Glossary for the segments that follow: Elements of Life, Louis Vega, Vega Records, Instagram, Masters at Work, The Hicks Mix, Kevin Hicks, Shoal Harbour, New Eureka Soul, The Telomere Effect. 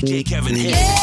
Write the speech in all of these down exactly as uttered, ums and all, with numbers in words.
D J Kevin Hicks. Yeah.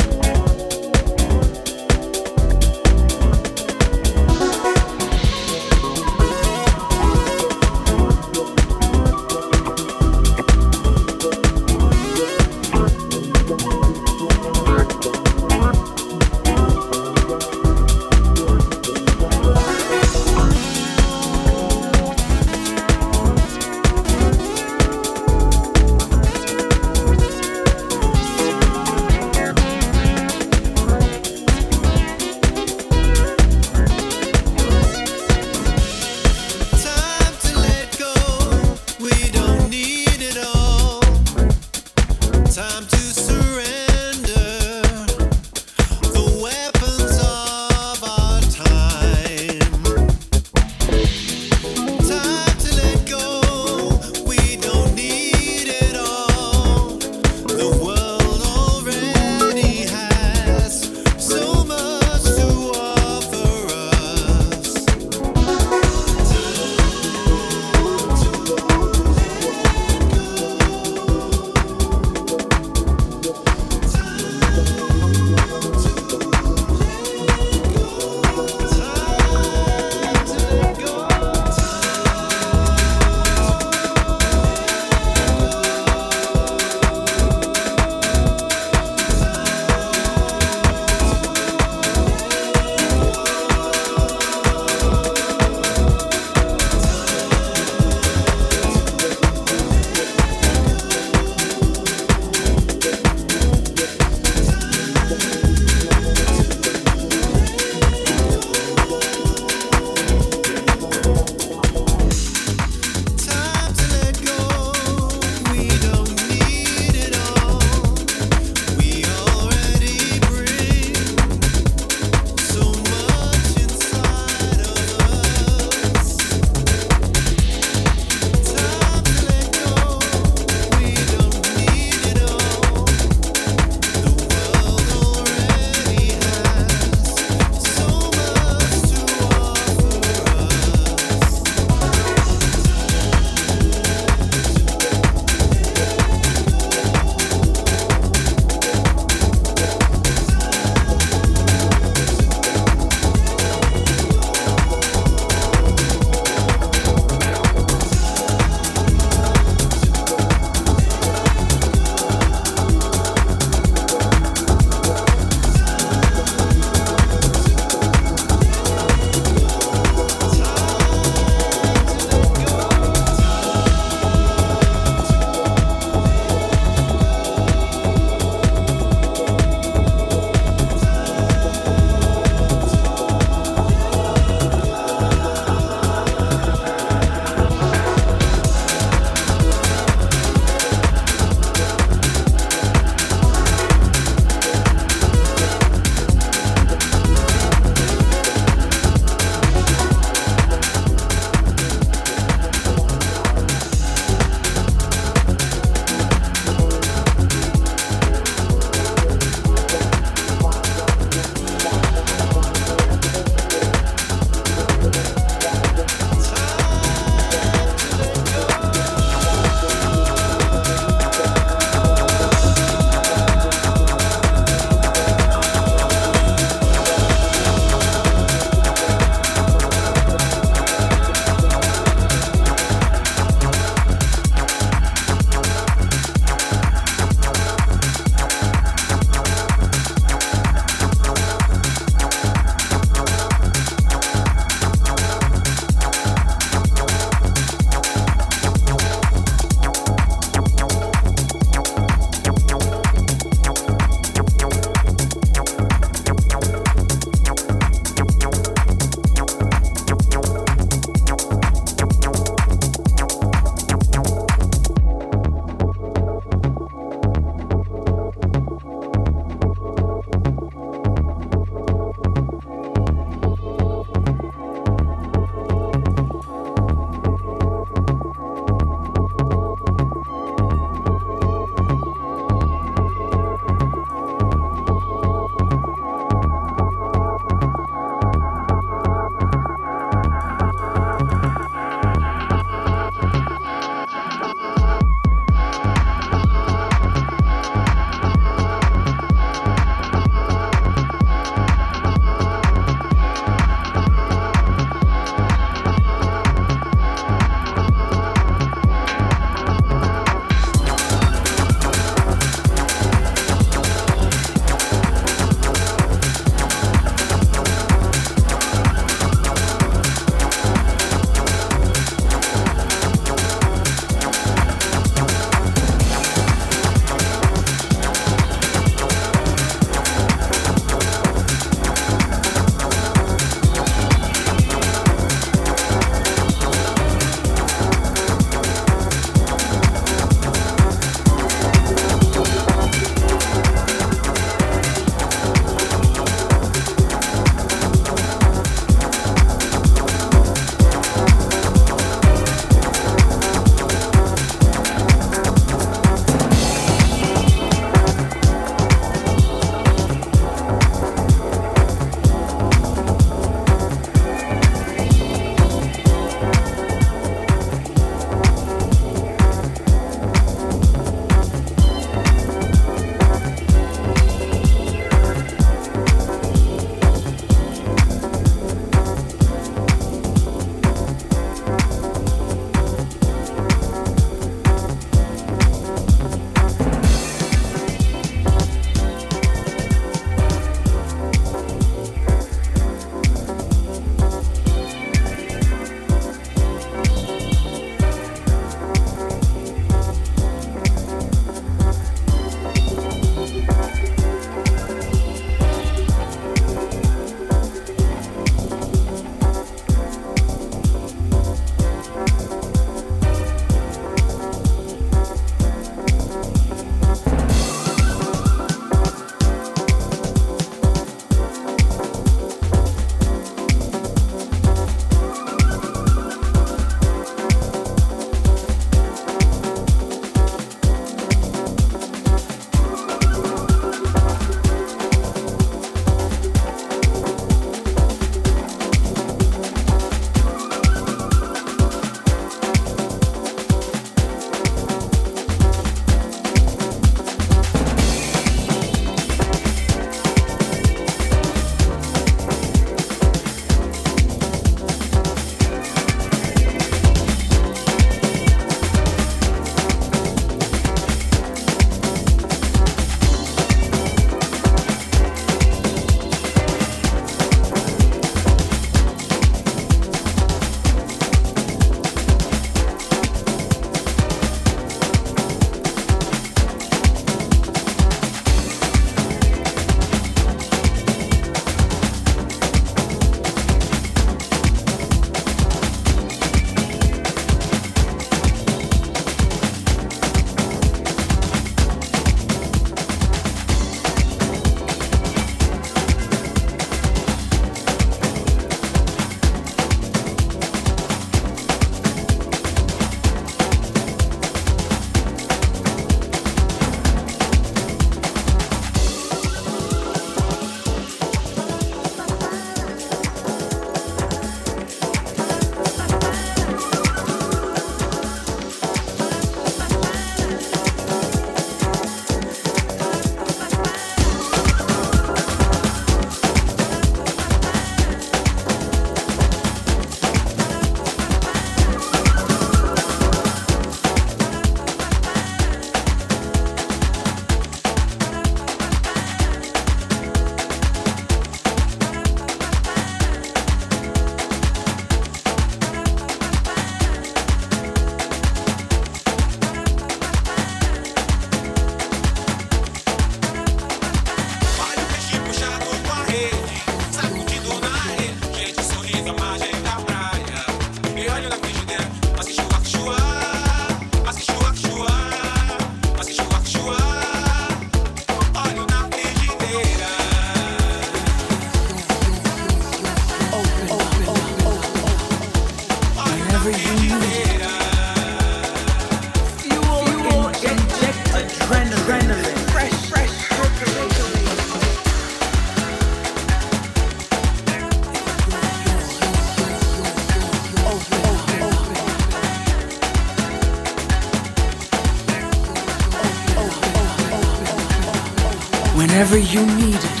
whenever you need it.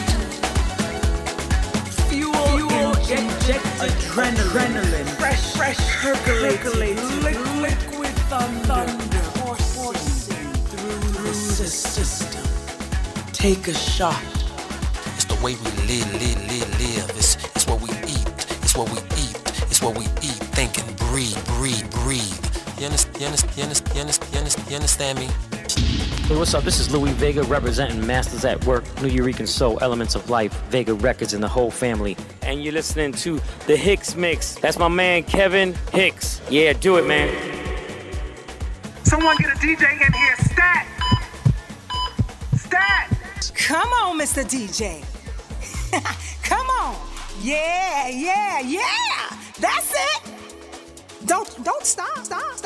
Fuel, Fuel injected, injected, adrenaline, fresh, fresh, percolating, liquid thunder, coursing through the system. Take a shot. It's the way we live, live, live, live. It's, it's what we eat, it's what we eat, it's what we eat. Think and breathe, breathe, breathe. You understand, you understand, you understand, you understand me? Hey, what's up? This is Louis Vega representing Masters at Work, New Eureka Soul, Elements of Life, Vega Records, and the whole family. And you're listening to The Hicks Mix. That's my man, Kevin Hicks. Yeah, do it, man. Someone get a D J in here. Stat! Stat! Come on, Mister D J. Come on. Yeah, yeah, yeah. That's it. Don't, don't stop, stop.